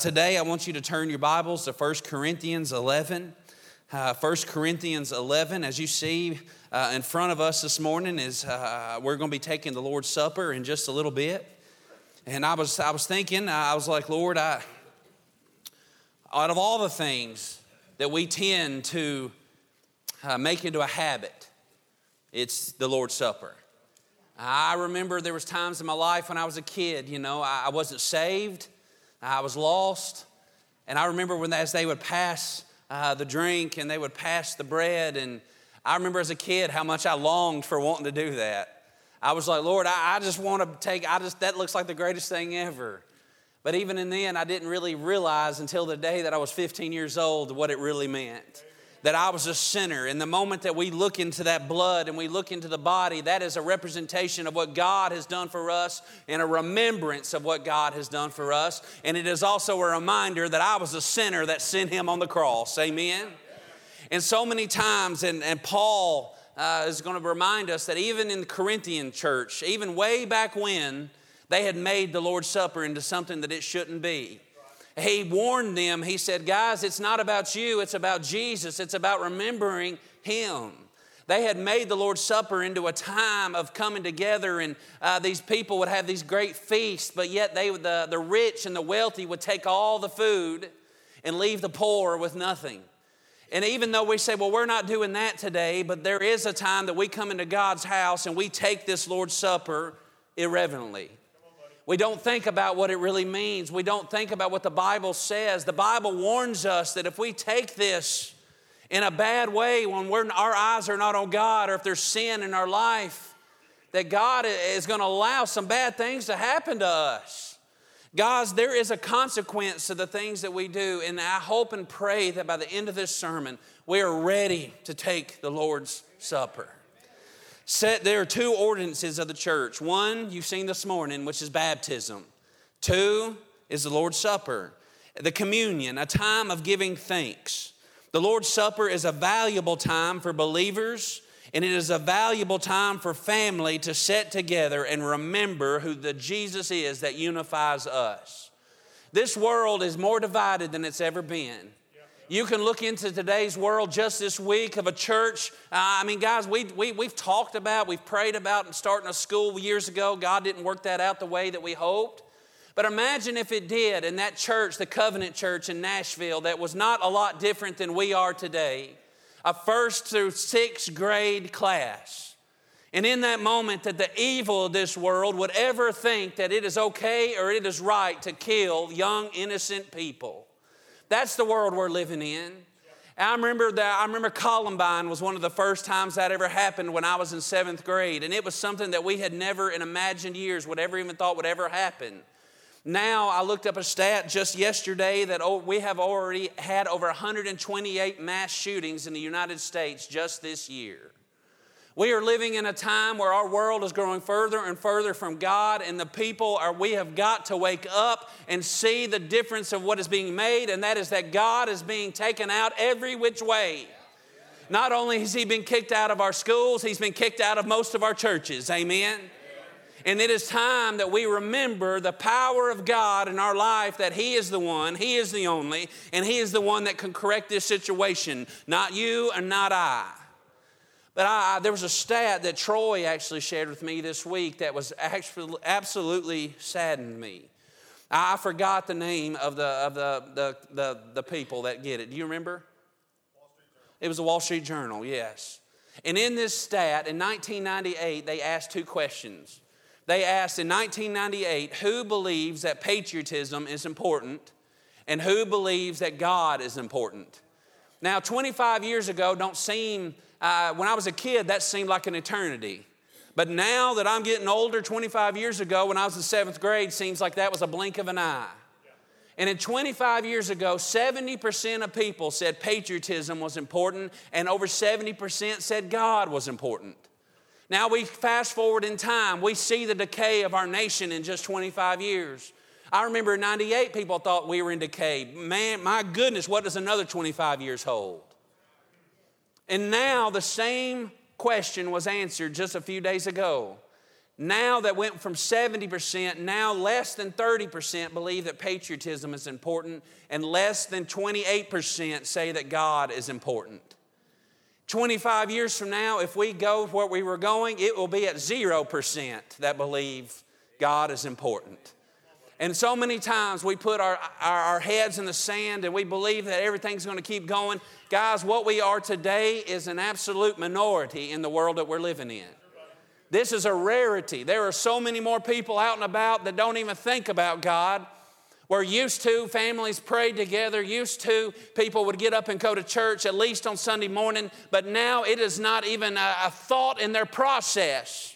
Today, I want you to turn your Bibles to 1 Corinthians 11. 1 Corinthians 11, as you see in front of us this morning, is we're going to be taking the Lord's Supper in just a little bit. And I was thinking, I was like, Lord, out of all the things that we tend to make into a habit, it's the Lord's Supper. I remember there was times in my life when I was a kid, you know, I wasn't saved, I was lost, and I remember when as they would pass the drink and they would pass the bread. And I remember as a kid how much I longed for wanting to do that. I was like, Lord, I just want to take, that looks like the greatest thing ever. But even in then, I didn't really realize until the day that I was 15 years old what it really meant. That I was a sinner. And the moment that we look into that blood and we look into the body, that is a representation of what God has done for us and a remembrance of what God has done for us. And it is also a reminder that I was a sinner that sent him on the cross. Amen? And so many times, and Paul is going to remind us that even in the Corinthian church, even way back when, they had made the Lord's Supper into something that it shouldn't be. He warned them. He said, guys, it's not about you. It's about Jesus. It's about remembering him. They had made the Lord's Supper into a time of coming together, and these people would have these great feasts, but yet the rich and the wealthy would take all the food and leave the poor with nothing. And even though we say, well, we're not doing that today, but there is a time that we come into God's house and we take this Lord's Supper irreverently. We don't think about what it really means. We don't think about what the Bible says. The Bible warns us that if we take this in a bad way, when our eyes are not on God, or if there's sin in our life, that God is going to allow some bad things to happen to us. Guys, there is a consequence to the things that we do, and I hope and pray that by the end of this sermon, we are ready to take the Lord's Supper. There are two ordinances of the church. One, you've seen this morning, which is baptism. Two is the Lord's Supper. The communion, a time of giving thanks. The Lord's Supper is a valuable time for believers, and it is a valuable time for family to sit together and remember who the Jesus is that unifies us. This world is more divided than it's ever been. You can look into today's world just this week of a church. Guys, we've talked about, we've prayed about and starting a school years ago. God didn't work that out the way that we hoped. But imagine if it did, and that church, the Covenant Church in Nashville, that was not a lot different than we are today, a first through sixth grade class. And in that moment that the evil of this world would ever think that it is okay or it is right to kill young, innocent people. That's the world we're living in. I remember Columbine was one of the first times that ever happened when I was in 7th grade, and it was something that we had never in imagined years would ever even thought would ever happen. Now I looked up a stat just yesterday that we have already had over 128 mass shootings in the United States just this year. We are living in a time where our world is growing further and further from God, and the people we have got to wake up and see the difference of what is being made, and that is that God is being taken out every which way. Not only has he been kicked out of our schools, he's been kicked out of most of our churches, amen? And it is time that we remember the power of God in our life, that he is the one, he is the only, and he is the one that can correct this situation, not you and not I. But there was a stat that Troy actually shared with me this week that was absolutely saddened me. I forgot the name of the people that get it. Do you remember? It was the Wall Street Journal, yes. And in this stat, in 1998, they asked two questions. They asked in 1998, who believes that patriotism is important and who believes that God is important? Now, 25 years ago don't seem... when I was a kid, that seemed like an eternity. But now that I'm getting older, 25 years ago, when I was in 7th grade, seems like that was a blink of an eye. And in 25 years ago, 70% of people said patriotism was important, and over 70% said God was important. Now we fast forward in time. We see the decay of our nation in just 25 years. I remember in 98, people thought we were in decay. Man, my goodness, what does another 25 years hold? And now the same question was answered just a few days ago. now that went from 70%, now less than 30% believe that patriotism is important, and less than 28% say that God is important. 25 years from now, if we go where we were going, it will be at 0% that believe God is important. And so many times we put our heads in the sand and we believe that everything's going to keep going. Guys, what we are today is an absolute minority in the world that we're living in. This is a rarity. There are so many more people out and about that don't even think about God. Where used to, families prayed together. Used to, people would get up and go to church at least on Sunday morning. But now it is not even a thought in their process.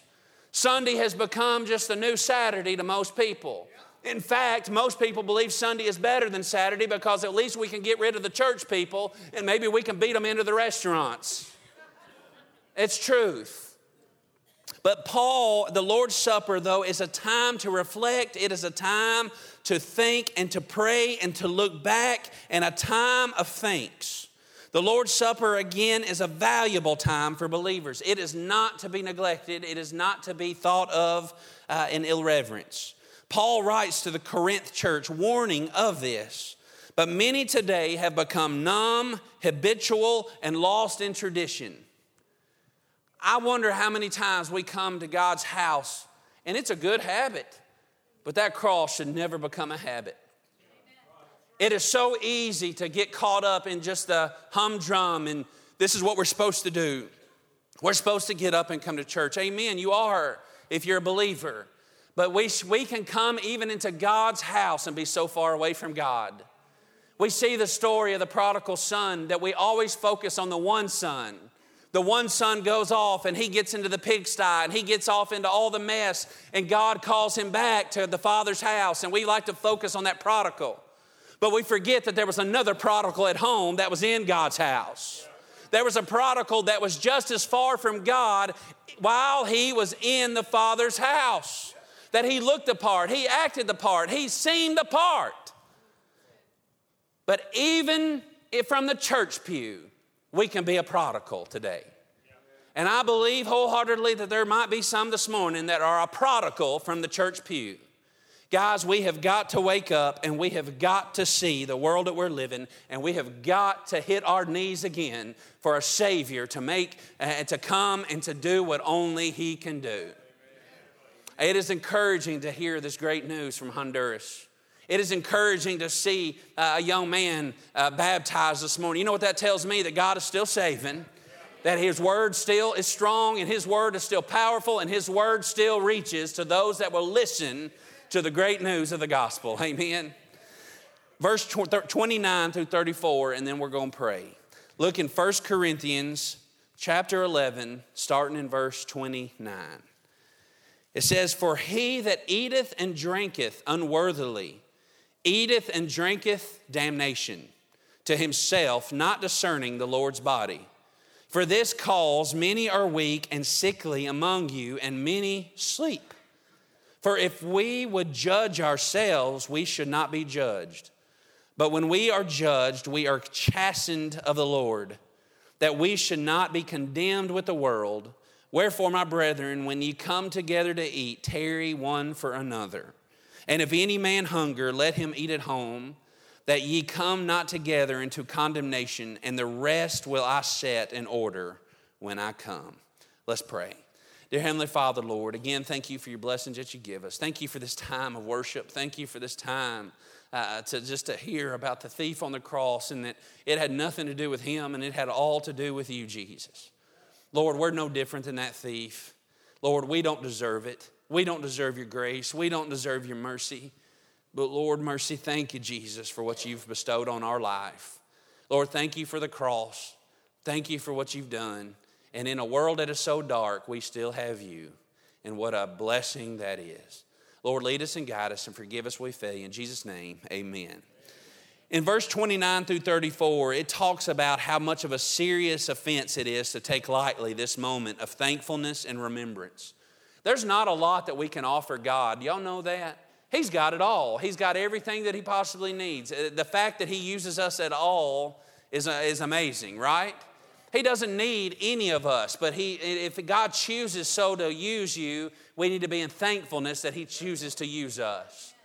Sunday has become just a new Saturday to most people. In fact, most people believe Sunday is better than Saturday because at least we can get rid of the church people and maybe we can beat them into the restaurants. It's truth. But Paul, the Lord's Supper, though, is a time to reflect. It is a time to think and to pray and to look back, and a time of thanks. The Lord's Supper, again, is a valuable time for believers. It is not to be neglected. It is not to be thought of in irreverence. Paul writes to the Corinth church warning of this. But many today have become numb, habitual, and lost in tradition. I wonder how many times we come to God's house, and it's a good habit, but that cross should never become a habit. It is so easy to get caught up in just the humdrum, and this is what we're supposed to do. We're supposed to get up and come to church. Amen, you are, if you're a believer. But we can come even into God's house and be so far away from God. We see the story of the prodigal son that we always focus on the one son. The one son goes off and he gets into the pigsty and he gets off into all the mess, and God calls him back to the father's house, and we like to focus on that prodigal. But we forget that there was another prodigal at home that was in God's house. There was a prodigal that was just as far from God while he was in the father's house. That he looked the part, he acted the part, he seemed the part. But even if from the church pew, we can be a prodigal today. And I believe wholeheartedly that there might be some this morning that are a prodigal from the church pew. Guys, we have got to wake up and we have got to see the world that we're living, and we have got to hit our knees again for a Savior to make and to come and to do what only He can do. It is encouraging to hear this great news from Honduras. It is encouraging to see a young man baptized this morning. You know what that tells me? That God is still saving, that His Word still is strong, and His Word is still powerful, and His Word still reaches to those that will listen to the great news of the gospel. Amen. Verse 29 through 34, and then we're going to pray. Look in 1 Corinthians chapter 11, starting in verse 29. It says, "For he that eateth and drinketh unworthily, eateth and drinketh damnation to himself, not discerning the Lord's body. For this cause many are weak and sickly among you, and many sleep. For if we would judge ourselves, we should not be judged. But when we are judged, we are chastened of the Lord, that we should not be condemned with the world. Wherefore, my brethren, when ye come together to eat, tarry one for another. And if any man hunger, let him eat at home, that ye come not together into condemnation, and the rest will I set in order when I come." Let's pray. Dear Heavenly Father, Lord, again, thank you for your blessings that you give us. Thank you for this time of worship. Thank you for this time to hear about the thief on the cross, and that it had nothing to do with him and it had all to do with you, Jesus. Lord, we're no different than that thief. Lord, we don't deserve it. We don't deserve your grace. We don't deserve your mercy. But Lord, mercy, thank you, Jesus, for what you've bestowed on our life. Lord, thank you for the cross. Thank you for what you've done. And in a world that is so dark, we still have you. And what a blessing that is. Lord, lead us and guide us and forgive us, we fail you. In Jesus' name, amen. In verse 29 through 34, it talks about how much of a serious offense it is to take lightly this moment of thankfulness and remembrance. There's not a lot that we can offer God. Y'all know that? He's got it all. He's got everything that He possibly needs. The fact that He uses us at all is amazing, right? He doesn't need any of us, but if God chooses so to use you, we need to be in thankfulness that He chooses to use us.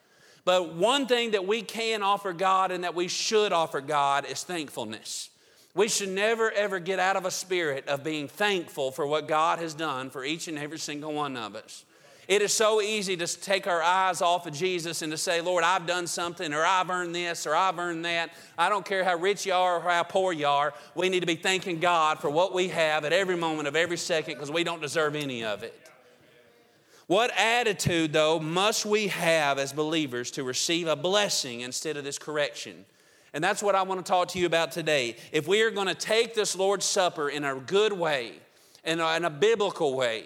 But one thing that we can offer God and that we should offer God is thankfulness. We should never, ever get out of a spirit of being thankful for what God has done for each and every single one of us. It is so easy to take our eyes off of Jesus and to say, Lord, I've done something, or I've earned this, or I've earned that. I don't care how rich you are or how poor you are. We need to be thanking God for what we have at every moment of every second because we don't deserve any of it. What attitude, though, must we have as believers to receive a blessing instead of this correction? And that's what I want to talk to you about today. If we are going to take this Lord's Supper in a good way, in a biblical way,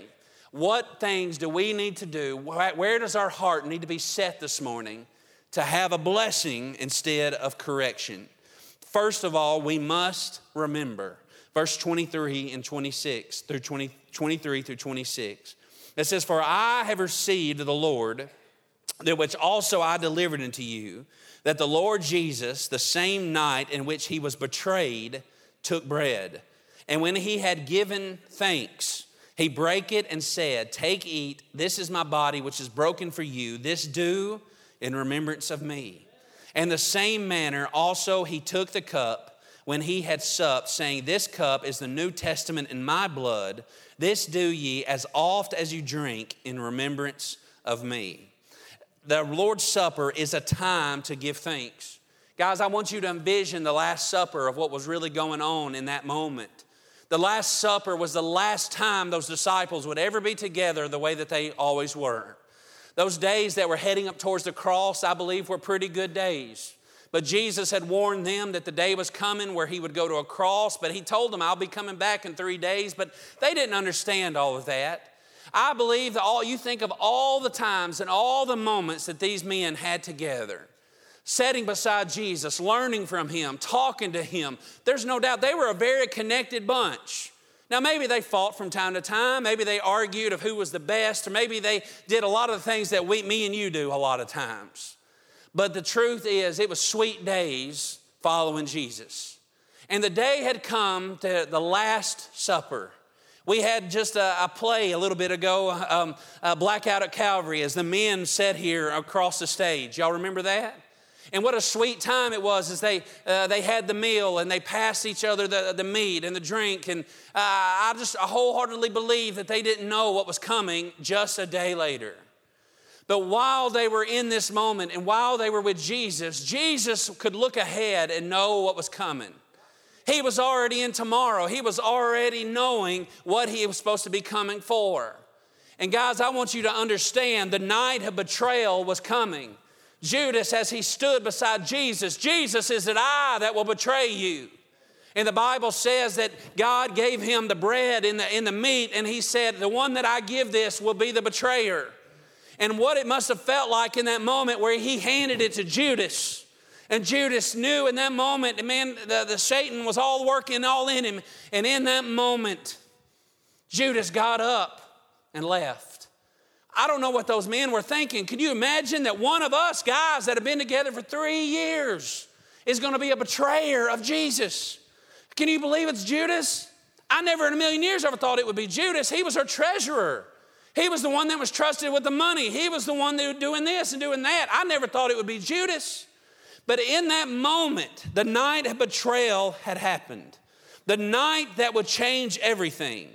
what things do we need to do? Where does our heart need to be set this morning to have a blessing instead of correction? First of all, we must remember. Verse 23 through 26. It says, "For I have received of the Lord that which also I delivered unto you, that the Lord Jesus, the same night in which He was betrayed, took bread. And when He had given thanks, He brake it and said, Take, eat, this is my body which is broken for you. This do in remembrance of me. And the same manner also He took the cup when He had supped, saying, This cup is the New Testament in my blood. This do ye as oft as you drink in remembrance of me." The Lord's Supper is a time to give thanks. Guys, I want you to envision the Last Supper of what was really going on in that moment. The Last Supper was the last time those disciples would ever be together the way that they always were. Those days that were heading up towards the cross, I believe, were pretty good days. But Jesus had warned them that the day was coming where He would go to a cross, but He told them, I'll be coming back in 3 days. But they didn't understand all of that. I believe that you think of all the times and all the moments that these men had together. Sitting beside Jesus, learning from Him, talking to Him. There's no doubt they were a very connected bunch. Now, maybe they fought from time to time. Maybe they argued of who was the best, or maybe they did a lot of the things that me and you do a lot of times. But the truth is, it was sweet days following Jesus. And the day had come to the Last Supper. We had just a play a little bit ago, Blackout at Calvary, as the men sat here across the stage. Y'all remember that? And what a sweet time it was as they had the meal and they passed each other the meat and the drink. And I wholeheartedly believe that they didn't know what was coming just a day later. But while they were in this moment and while they were with Jesus, Jesus could look ahead and know what was coming. He was already in tomorrow. He was already knowing what He was supposed to be coming for. And guys, I want you to understand the night of betrayal was coming. Judas, as he stood beside Jesus, Jesus, is it I that will betray you? And the Bible says that God gave him the bread and the meat, and He said, the one that I give this will be the betrayer. And what it must have felt like in that moment where He handed it to Judas. And Judas knew in that moment, man, the Satan was all working all in him. And in that moment, Judas got up and left. I don't know what those men were thinking. Can you imagine that one of us guys that have been together for 3 years is going to be a betrayer of Jesus? Can you believe it's Judas? I never in a million years ever thought it would be Judas. He was her treasurer. He was the one that was trusted with the money. He was the one that was doing this and doing that. I never thought it would be Judas. But in that moment, the night of betrayal had happened. The night that would change everything.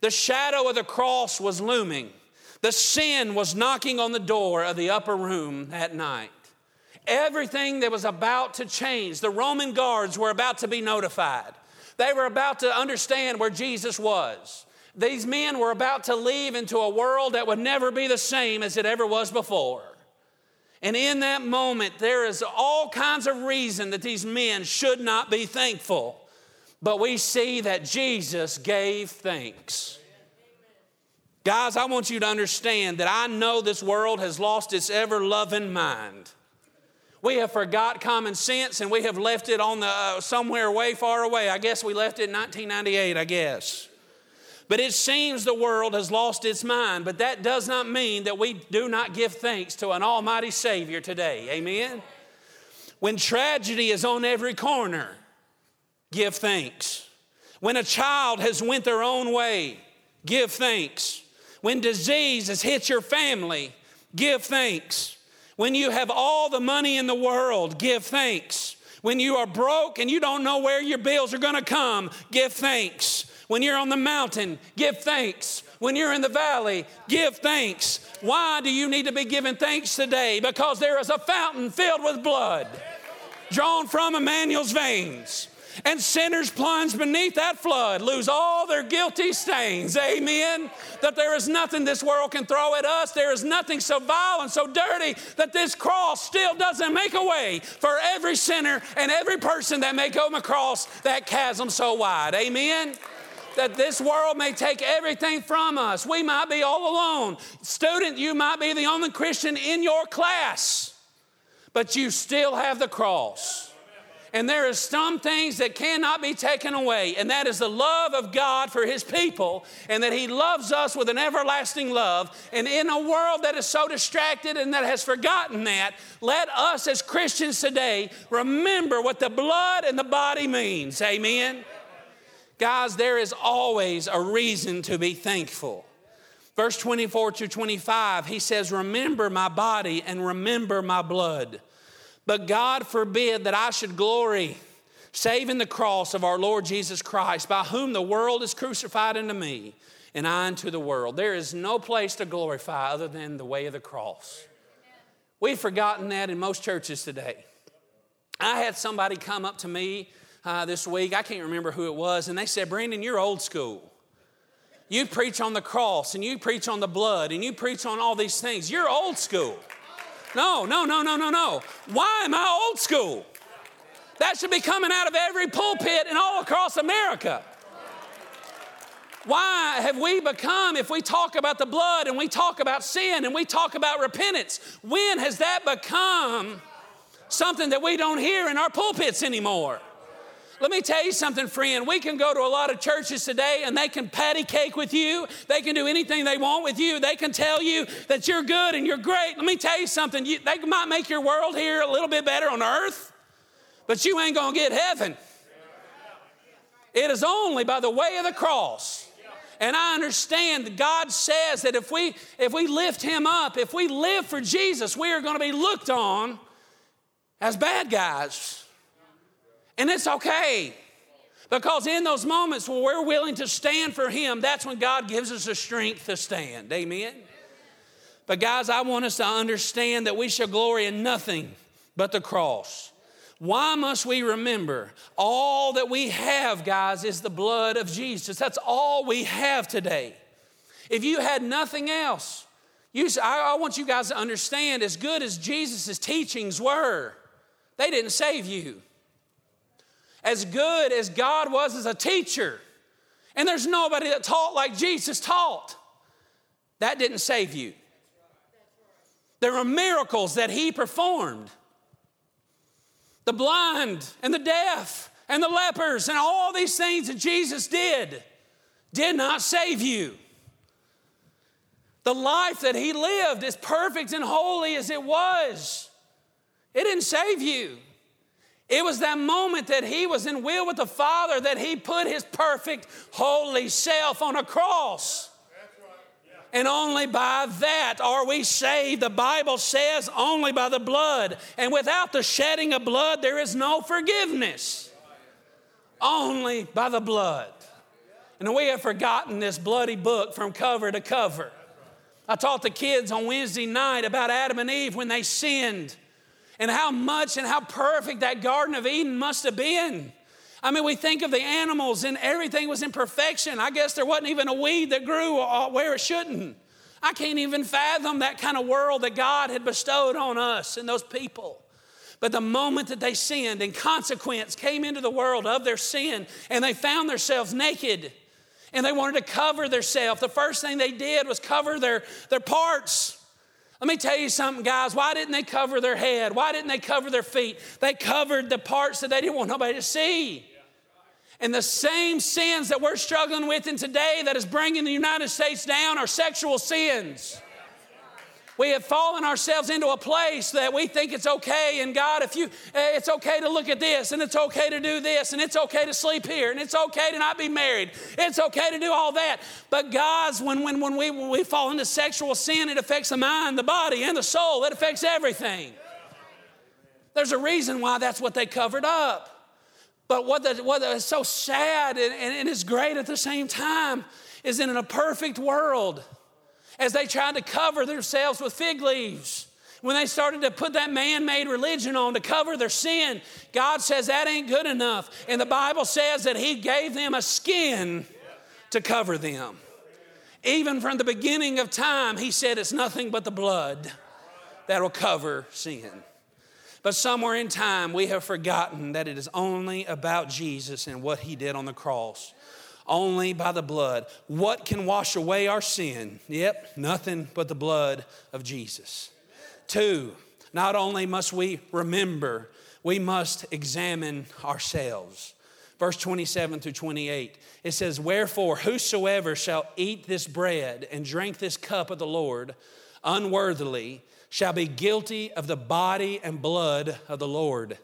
The shadow of the cross was looming. The sin was knocking on the door of the upper room that night. Everything that was about to change, the Roman guards were about to be notified. They were about to understand where Jesus was. These men were about to leave into a world that would never be the same as it ever was before. And in that moment, there is all kinds of reason that these men should not be thankful. But we see that Jesus gave thanks. Guys, I want you to understand that I know this world has lost its ever-loving mind. We have forgot common sense and we have left it on the somewhere way far away. I guess we left it in 1998, I guess. But it seems the world has lost its mind, but that does not mean that we do not give thanks to an almighty Savior today. Amen? When tragedy is on every corner, give thanks. When a child has went their own way, give thanks. When disease has hit your family, give thanks. When you have all the money in the world, give thanks. When you are broke and you don't know where your bills are going to come, give thanks. When you're on the mountain, give thanks. When you're in the valley, give thanks. Why do you need to be giving thanks today? Because there is a fountain filled with blood drawn from Emmanuel's veins. And sinners plunged beneath that flood lose all their guilty stains. Amen. That there is nothing this world can throw at us. There is nothing so vile and so dirty that this cross still doesn't make a way for every sinner and every person that may come across that chasm so wide. Amen. That this world may take everything from us. We might be all alone. Student, you might be the only Christian in your class, but you still have the cross. And there is some things that cannot be taken away, and that is the love of God for His people, and that He loves us with an everlasting love. And in a world that is so distracted and that has forgotten that, let us as Christians today remember what the blood and the body means. Amen. Guys, there is always a reason to be thankful. Verse 24 to 25, he says, remember my body and remember my blood. But God forbid that I should glory, save in the cross of our Lord Jesus Christ, by whom the world is crucified unto me, and I unto the world. There is no place to glorify other than the way of the cross. We've forgotten that in most churches today. I had somebody come up to me this week, I can't remember who it was, and they said, Brandon, you're old school. You preach on the cross, and you preach on the blood, and you preach on all these things. You're old school. No. Why am I old school? That should be coming out of every pulpit and all across America. Why have we become, if we talk about the blood, and we talk about sin, and we talk about repentance, when has that become something that we don't hear in our pulpits anymore? Let me tell you something, friend. We can go to a lot of churches today and they can patty cake with you. They can do anything they want with you. They can tell you that you're good and you're great. Let me tell you something. They might make your world here a little bit better on earth, but you ain't going to get heaven. It is only by the way of the cross. And I understand that God says that if we lift Him up, if we live for Jesus, we are going to be looked on as bad guys. And it's okay, because in those moments where we're willing to stand for Him, that's when God gives us the strength to stand. Amen? But guys, I want us to understand that we shall glory in nothing but the cross. Why must we remember? All that we have, guys, is the blood of Jesus. That's all we have today. If you had nothing else, I want you guys to understand, as good as Jesus' teachings were, they didn't save you. As good as God was as a teacher, and there's nobody that taught like Jesus taught, that didn't save you. There were miracles that He performed. The blind and the deaf and the lepers and all these things that Jesus did not save you. The life that He lived, as perfect and holy as it was, it didn't save you. It was that moment that He was in will with the Father that He put His perfect, holy self on a cross. That's right. Yeah. And only by that are we saved. The Bible says only by the blood. And without the shedding of blood, there is no forgiveness. Only by the blood. And we have forgotten this bloody book from cover to cover. I taught the kids on Wednesday night about Adam and Eve when they sinned. And how much and how perfect that Garden of Eden must have been. I mean, we think of the animals and everything was in perfection. I guess there wasn't even a weed that grew where it shouldn't. I can't even fathom that kind of world that God had bestowed on us and those people. But the moment that they sinned and consequence came into the world of their sin, and they found themselves naked and they wanted to cover themselves. The first thing they did was cover their parts. Let me tell you something, guys. Why didn't they cover their head? Why didn't they cover their feet? They covered the parts that they didn't want nobody to see. And the same sins that we're struggling with in today that is bringing the United States down are sexual sins. We have fallen ourselves into a place that we think it's okay, and God, if you, it's okay to look at this, and it's okay to do this, and it's okay to sleep here, and it's okay to not be married. It's okay to do all that. But God's, when we fall into sexual sin, it affects the mind, the body, and the soul. It affects everything. There's a reason why that's what they covered up. But what is so sad and is great at the same time is in a perfect world, as they tried to cover themselves with fig leaves, when they started to put that man-made religion on to cover their sin, God says that ain't good enough. And the Bible says that He gave them a skin to cover them. Even from the beginning of time, He said it's nothing but the blood that will cover sin. But somewhere in time, we have forgotten that it is only about Jesus and what He did on the cross. Only by the blood. What can wash away our sin? Yep, nothing but the blood of Jesus. Two, not only must we remember, we must examine ourselves. Verse 27 through 28, it says, "Wherefore, whosoever shall eat this bread and drink this cup of the Lord unworthily shall be guilty of the body and blood of the Lord.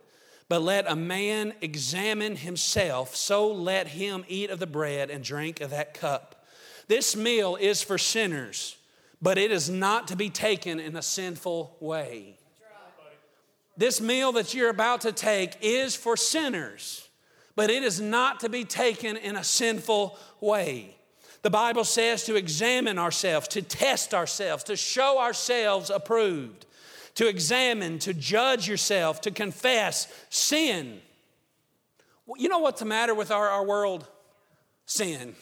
But let a man examine himself, so let him eat of the bread and drink of that cup. This meal is for sinners, but it is not to be taken in a sinful way." This meal that you're about to take is for sinners, but it is not to be taken in a sinful way. The Bible says to examine ourselves, to test ourselves, to show ourselves approved. To examine, to judge yourself, to confess sin. You know what's the matter with our world? Sin.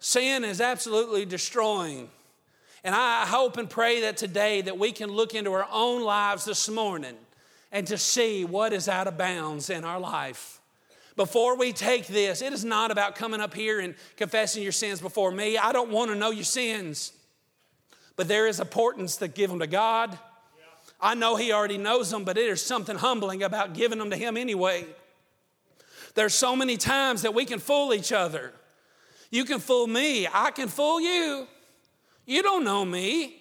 Sin is absolutely destroying. And I hope and pray that today that we can look into our own lives this morning and to see what is out of bounds in our life. Before we take this, it is not about coming up here and confessing your sins before me. I don't want to know your sins. But there is importance to give them to God. I know He already knows them, but there's something humbling about giving them to Him anyway. There's so many times that we can fool each other. You can fool me. I can fool you. You don't know me.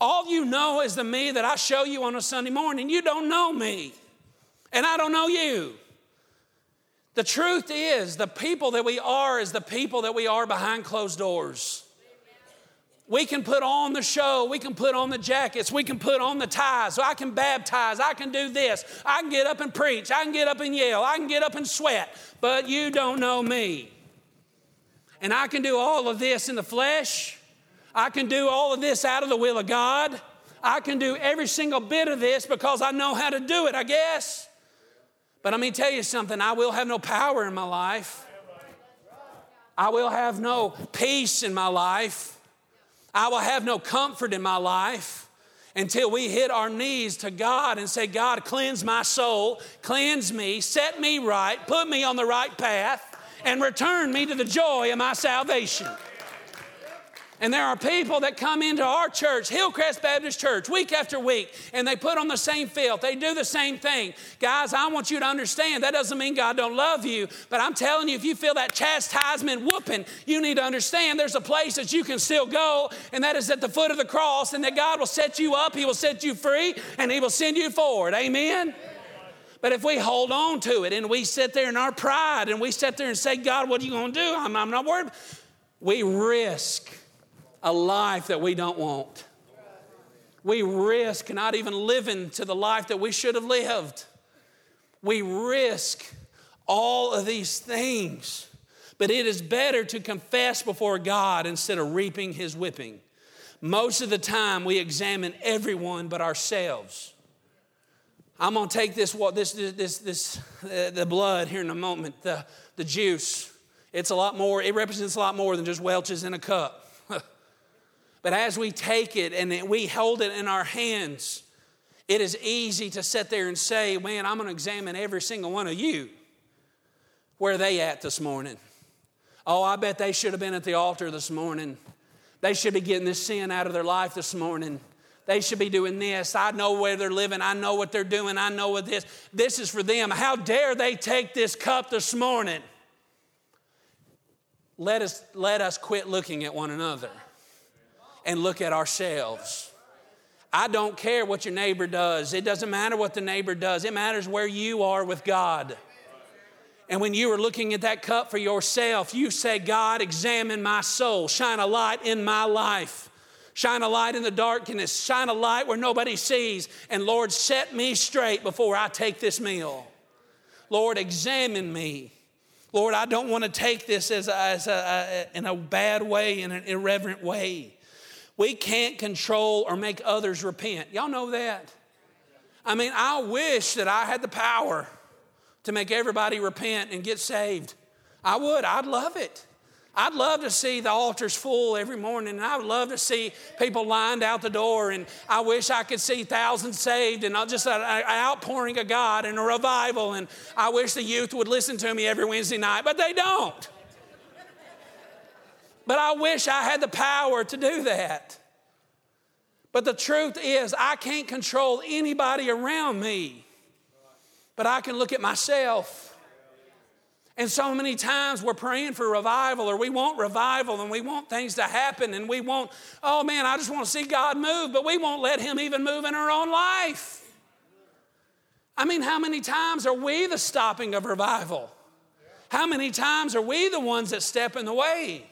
All you know is the me that I show you on a Sunday morning. You don't know me, and I don't know you. The truth is, the people that we are is the people that we are behind closed doors. We can put on the show. We can put on the jackets. We can put on the ties. I can baptize. I can do this. I can get up and preach. I can get up and yell. I can get up and sweat. But you don't know me. And I can do all of this in the flesh. I can do all of this out of the will of God. I can do every single bit of this because I know how to do it, I guess. But let me tell you something. I will have no power in my life. I will have no peace in my life. I will have no comfort in my life until we hit our knees to God and say, "God, cleanse my soul, cleanse me, set me right, put me on the right path, and return me to the joy of my salvation." And there are people that come into our church, Hillcrest Baptist Church, week after week, and they put on the same filth. They do the same thing. Guys, I want you to understand that doesn't mean God don't love you, but I'm telling you, if you feel that chastisement whooping, you need to understand there's a place that you can still go, and that is at the foot of the cross, and that God will set you up, He will set you free, and He will send you forward. Amen? But if we hold on to it, and we sit there in our pride, and we sit there and say, "God, what are you going to do? I'm not worried." We risk a life that we don't want. We risk not even living to the life that we should have lived. We risk all of these things. But it is better to confess before God instead of reaping His whipping. Most of the time we examine everyone but ourselves. I'm going to take the blood here in a moment, the juice. It's a lot more. It represents a lot more than just Welch's in a cup. But as we take it and we hold it in our hands, it is easy to sit there and say, "Man, I'm going to examine every single one of you. Where are they at this morning? Oh, I bet they should have been at the altar this morning. They should be getting this sin out of their life this morning. They should be doing this. I know where they're living. I know what they're doing. I know what this. This is for them. How dare they take this cup this morning?" Let us quit looking at one another and look at ourselves. I don't care what your neighbor does. It doesn't matter what the neighbor does. It matters where you are with God. And when you are looking at that cup for yourself, you say, God, examine my soul. Shine a light in my life. Shine a light in the darkness. Shine a light where nobody sees. And Lord, set me straight before I take this meal. Lord, examine me. Lord, I don't want to take this in a bad way, in an irreverent way. We can't control or make others repent. Y'all know that? I mean, I wish that I had the power to make everybody repent and get saved. I would. I'd love it. I'd love to see the altars full every morning, and I would love to see people lined out the door, and I wish I could see thousands saved and just an outpouring of God and a revival, and I wish the youth would listen to me every Wednesday night, but they don't. But I wish I had the power to do that. But the truth is, I can't control anybody around me, but I can look at myself. And so many times we're praying for revival, or we want revival and we want things to happen, and we want, oh man, I just want to see God move, but we won't let Him even move in our own life. I mean, how many times are we the stopping of revival? How many times are we the ones that step in the way?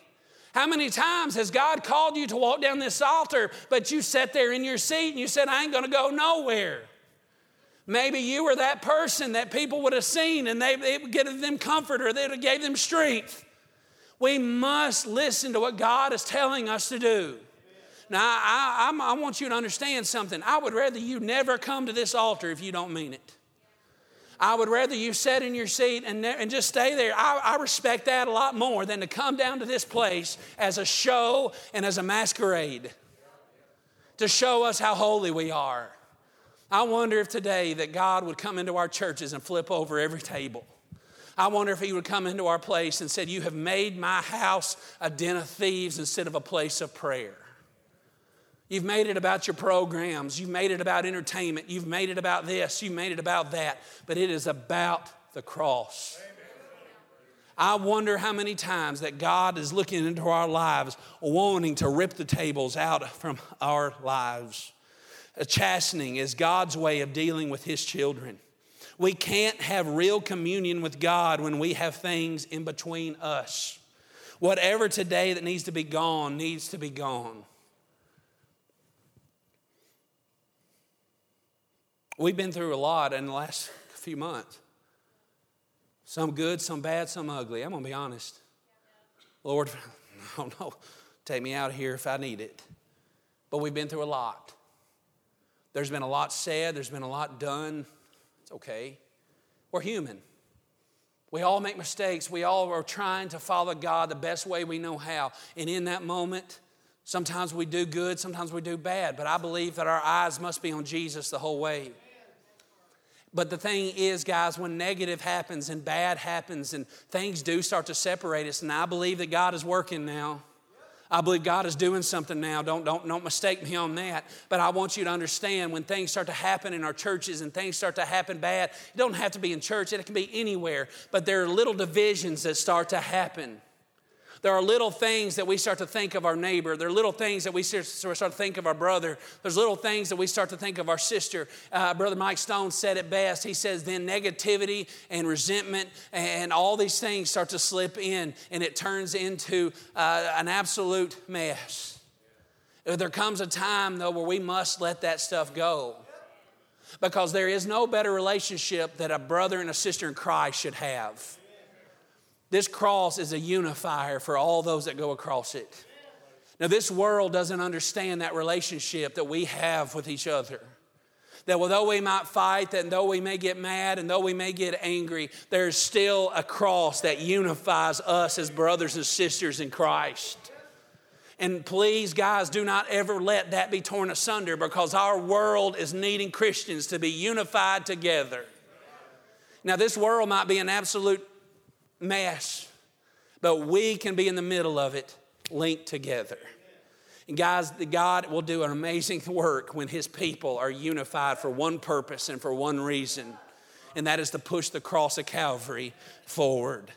How many times has God called you to walk down this altar, but you sat there in your seat and you said, I ain't going to go nowhere? Maybe you were that person that people would have seen, and it would give them comfort, or they would have gave them strength. We must listen to what God is telling us to do. Now, I want you to understand something. I would rather you never come to this altar if you don't mean it. I would rather you sit in your seat and just stay there. I respect that a lot more than to come down to this place as a show and as a masquerade to show us how holy we are. I wonder if today that God would come into our churches and flip over every table. I wonder if He would come into our place and said, you have made my house a den of thieves instead of a place of prayer. You've made it about your programs. You've made it about entertainment. You've made it about this. You've made it about that. But it is about the cross. Amen. I wonder how many times that God is looking into our lives, wanting to rip the tables out from our lives. A chastening is God's way of dealing with His children. We can't have real communion with God when we have things in between us. Whatever today that needs to be gone needs to be gone. We've been through a lot in the last few months. Some good, some bad, some ugly. I'm going to be honest. Lord, no, take me out of here if I need it. But we've been through a lot. There's been a lot said. There's been a lot done. It's okay. We're human. We all make mistakes. We all are trying to follow God the best way we know how. And in that moment, sometimes we do good, sometimes we do bad. But I believe that our eyes must be on Jesus the whole way. But the thing is, guys, when negative happens and bad happens and things do start to separate us, and I believe that God is working now. I believe God is doing something now. Don't mistake me on that. But I want you to understand, when things start to happen in our churches and things start to happen bad, it don't have to be in church, it can be anywhere. But there are little divisions that start to happen. There are little things that we start to think of our neighbor. There are little things that we start to think of our brother. There's little things that we start to think of our sister. Brother Mike Stone said it best. He says, then negativity and resentment and all these things start to slip in, and it turns into an absolute mess. There comes a time, though, where we must let that stuff go, because there is no better relationship that a brother and a sister in Christ should have. This cross is a unifier for all those that go across it. Now, this world doesn't understand that relationship that we have with each other. That though we might fight, and though we may get mad, and though we may get angry, there's still a cross that unifies us as brothers and sisters in Christ. And please, guys, do not ever let that be torn asunder, because our world is needing Christians to be unified together. Now, this world might be an absolute mess, but we can be in the middle of it, linked together. And guys, God will do an amazing work when His people are unified for one purpose and for one reason, and that is to push the cross of Calvary forward.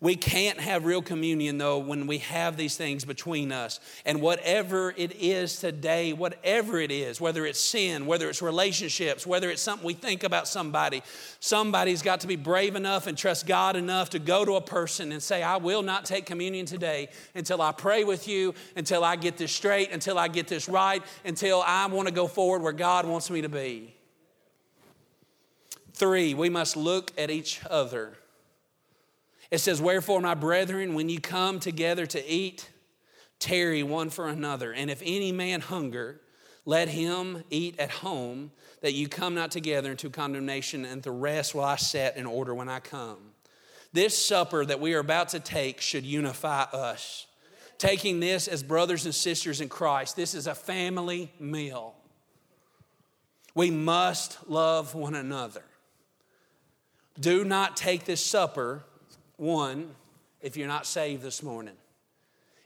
We can't have real communion, though, when we have these things between us. And whatever it is today, whatever it is, whether it's sin, whether it's relationships, whether it's something we think about somebody, somebody's got to be brave enough and trust God enough to go to a person and say, I will not take communion today until I pray with you, until I get this straight, until I get this right, until I want to go forward where God wants me to be. 3, we must look at each other. It says, wherefore, my brethren, when you come together to eat, tarry one for another. And if any man hunger, let him eat at home, that you come not together into condemnation, and the rest will I set in order when I come. This supper that we are about to take should unify us. Taking this as brothers and sisters in Christ, this is a family meal. We must love one another. Do not take this supper, one, if you're not saved this morning.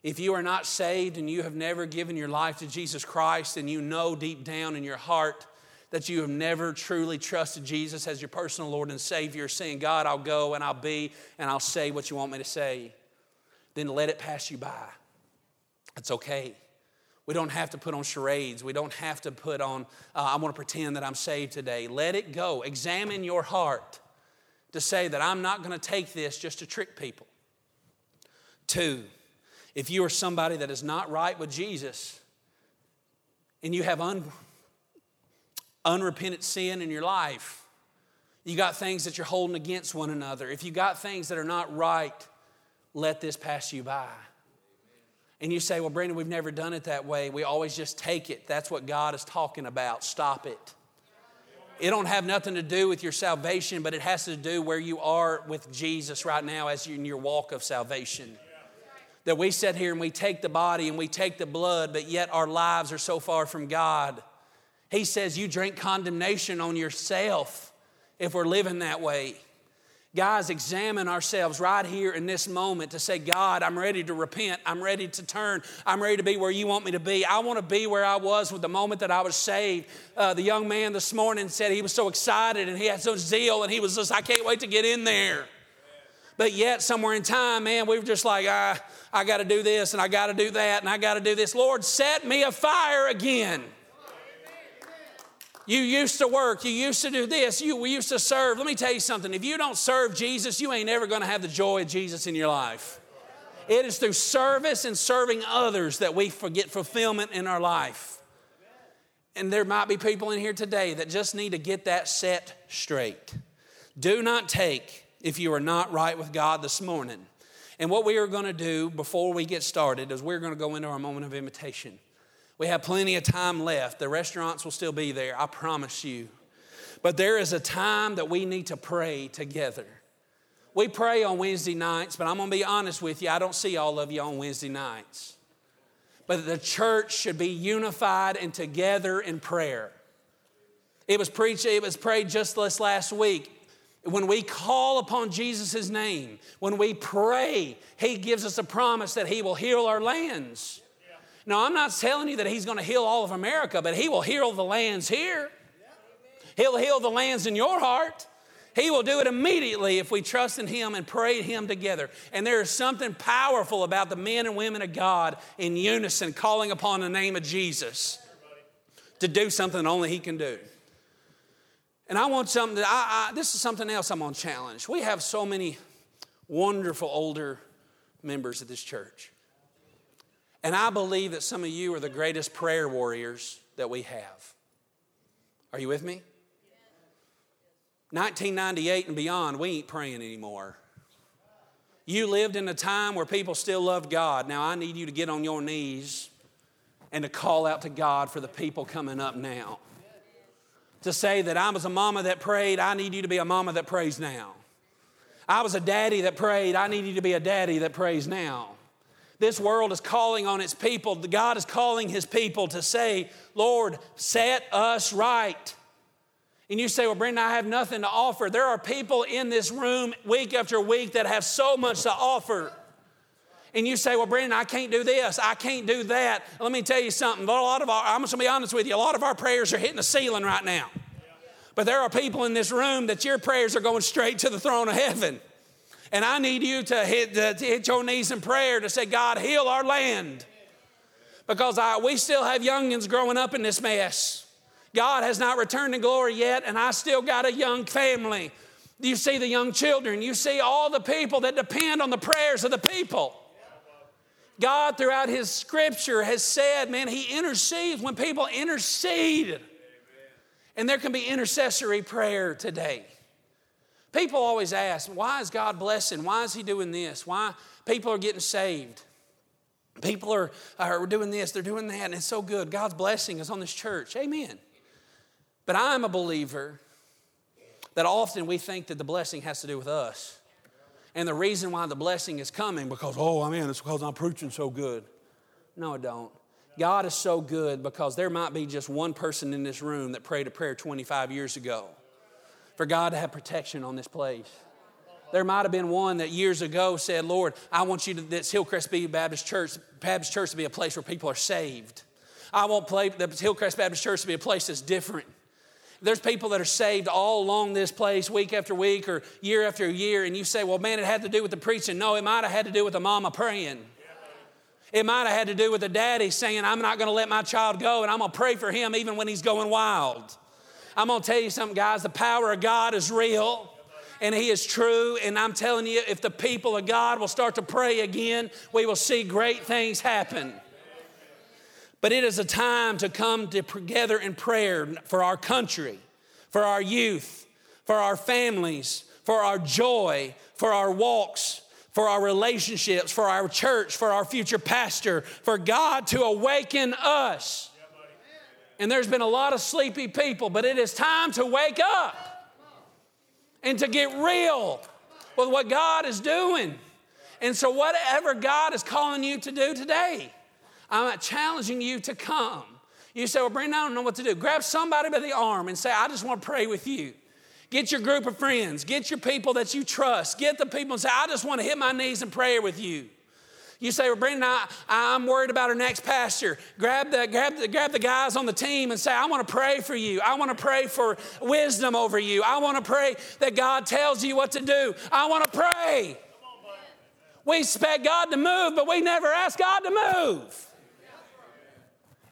If you are not saved and you have never given your life to Jesus Christ, and you know deep down in your heart that you have never truly trusted Jesus as your personal Lord and Savior, saying, God, I'll go and I'll be and I'll say what you want me to say, then let it pass you by. It's okay. We don't have to put on charades. We don't have to put on, I want to pretend that I'm saved today. Let it go. Examine your heart to say that I'm not going to take this just to trick people. 2, if you are somebody that is not right with Jesus and you have unrepentant sin in your life, you got things that you're holding against one another. If you got things that are not right, let this pass you by. And you say, well, Brandon, we've never done it that way. We always just take it. That's what God is talking about. Stop it. It don't have nothing to do with your salvation, but it has to do where you are with Jesus right now as in your walk of salvation. That we sit here and we take the body and we take the blood, but yet our lives are so far from God. He says you drink condemnation on yourself if we're living that way. Guys, examine ourselves right here in this moment to say, God, I'm ready to repent. I'm ready to turn. I'm ready to be where you want me to be. I want to be where I was with the moment that I was saved. The young man this morning said he was so excited and he had so zeal and he was just, I can't wait to get in there. But yet somewhere in time, man, we were just like, I got to do this and I got to do that and I got to do this. Lord, set me afire again. You used to work. You used to do this. We used to serve. Let me tell you something. If you don't serve Jesus, you ain't ever going to have the joy of Jesus in your life. It is through service and serving others that we get fulfillment in our life. And there might be people in here today that just need to get that set straight. Do not take if you are not right with God this morning. And what we are going to do before we get started is we're going to go into our moment of invitation. We have plenty of time left. The restaurants will still be there, I promise you. But there is a time that we need to pray together. We pray on Wednesday nights, but I'm going to be honest with you, I don't see all of you on Wednesday nights. But the church should be unified and together in prayer. It was prayed just this last week. When we call upon Jesus' name, when we pray, He gives us a promise that He will heal our lands. Now, I'm not telling you that He's going to heal all of America, but He will heal the lands here. He'll heal the lands in your heart. He will do it immediately if we trust in Him and pray Him together. And there is something powerful about the men and women of God in unison calling upon the name of Jesus to do something only He can do. And I want something that this is something else I'm going to challenge. We have so many wonderful older members of this church. And I believe that some of you are the greatest prayer warriors that we have. Are you with me? 1998 and beyond, we ain't praying anymore. You lived in a time where people still loved God. Now, I need you to get on your knees and to call out to God for the people coming up now. To say that I was a mama that prayed, I need you to be a mama that prays now. I was a daddy that prayed, I need you to be a daddy that prays now. This world is calling on its people. God is calling His people to say, Lord, set us right. And you say, well, Brandon, I have nothing to offer. There are people in this room week after week that have so much to offer. And you say, well, Brandon, I can't do this. I can't do that. Let me tell you something. I'm just going to be honest with you. A lot of our prayers are hitting the ceiling right now. But there are people in this room that your prayers are going straight to the throne of heaven. And I need you to hit your knees in prayer to say, God, heal our land. Because we still have youngins growing up in this mess. God has not returned in glory yet, and I still got a young family. You see the young children. You see all the people that depend on the prayers of the people. God, throughout his scripture, has said, man, he intercedes when people intercede. And there can be intercessory prayer today. People always ask, why is God blessing? Why is he doing this? Why people are getting saved? People are doing this, they're doing that, and it's so good. God's blessing is on this church. Amen. But I'm a believer that often we think that the blessing has to do with us. And the reason why the blessing is coming because, it's because I'm preaching so good. No, it don't. God is so good because there might be just one person in this room that prayed a prayer 25 years ago for God to have protection on this place. There might have been one that years ago said, Lord, I want you to, this Hillcrest Baptist Church to be a place where people are saved. I want the Hillcrest Baptist Church to be a place that's different. There's people that are saved all along this place week after week or year after year, and you say, well, man, it had to do with the preaching. No, it might have had to do with the mama praying. It might have had to do with the daddy saying, I'm not going to let my child go, and I'm going to pray for him even when he's going wild. I'm going to tell you something, guys. The power of God is real. And he is true, and I'm telling you, if the people of God will start to pray again, we will see great things happen. But it is a time to come together in prayer for our country, for our youth, for our families, for our joy, for our walks, for our relationships, for our church, for our future pastor, for God to awaken us. And there's been a lot of sleepy people, but it is time to wake up. And to get real with what God is doing. And so whatever God is calling you to do today, I'm challenging you to come. You say, well, Brandon, I don't know what to do. Grab somebody by the arm and say, I just want to pray with you. Get your group of friends. Get your people that you trust. Get the people and say, I just want to hit my knees in prayer with you. You say, well, Brandon, I'm worried about our next pastor. Grab the guys on the team and say, I want to pray for you. I want to pray for wisdom over you. I want to pray that God tells you what to do. I want to pray. We expect God to move, but we never ask God to move.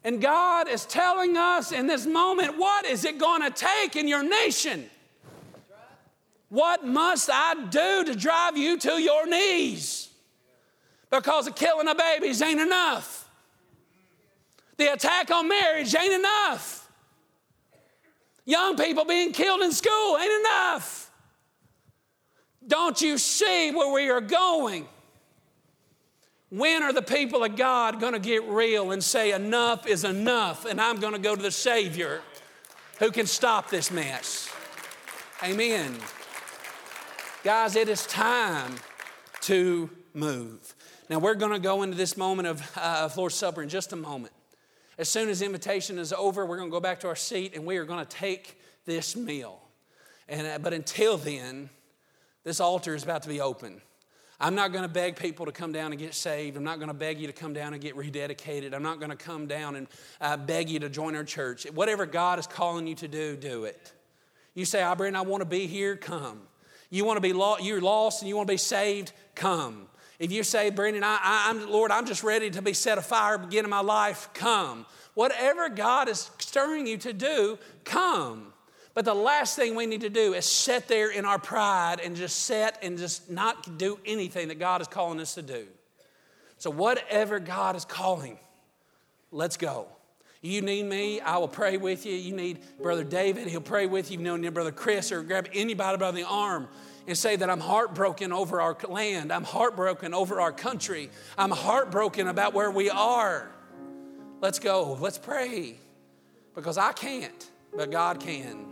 And God is telling us in this moment, what is it going to take in your nation? What must I do to drive you to your knees? Because of killing of babies ain't enough. The attack on marriage ain't enough. Young people being killed in school ain't enough. Don't you see where we are going? When are the people of God going to get real and say enough is enough and I'm going to go to the Savior who can stop this mess? Amen. Guys, it is time to move. Now, we're going to go into this moment of Lord's Supper in just a moment. As soon as invitation is over, we're going to go back to our seat and we are going to take this meal. But until then, this altar is about to be open. I'm not going to beg people to come down and get saved. I'm not going to beg you to come down and get rededicated. I'm not going to come down and beg you to join our church. Whatever God is calling you to do, do it. You say, Brandon, I want to be here, come. You want to be you're lost and you want to be saved, come. If you say, Brandon, Lord, I'm just ready to be set afire, begin in my life, come. Whatever God is stirring you to do, come. But the last thing we need to do is sit there in our pride and just sit and just not do anything that God is calling us to do. So whatever God is calling, let's go. You need me, I will pray with you. You need Brother David, he'll pray with you. You need Brother Chris, or grab anybody by the arm and say that I'm heartbroken over our land. I'm heartbroken over our country. I'm heartbroken about where we are. Let's go. Let's pray. Because I can't, but God can.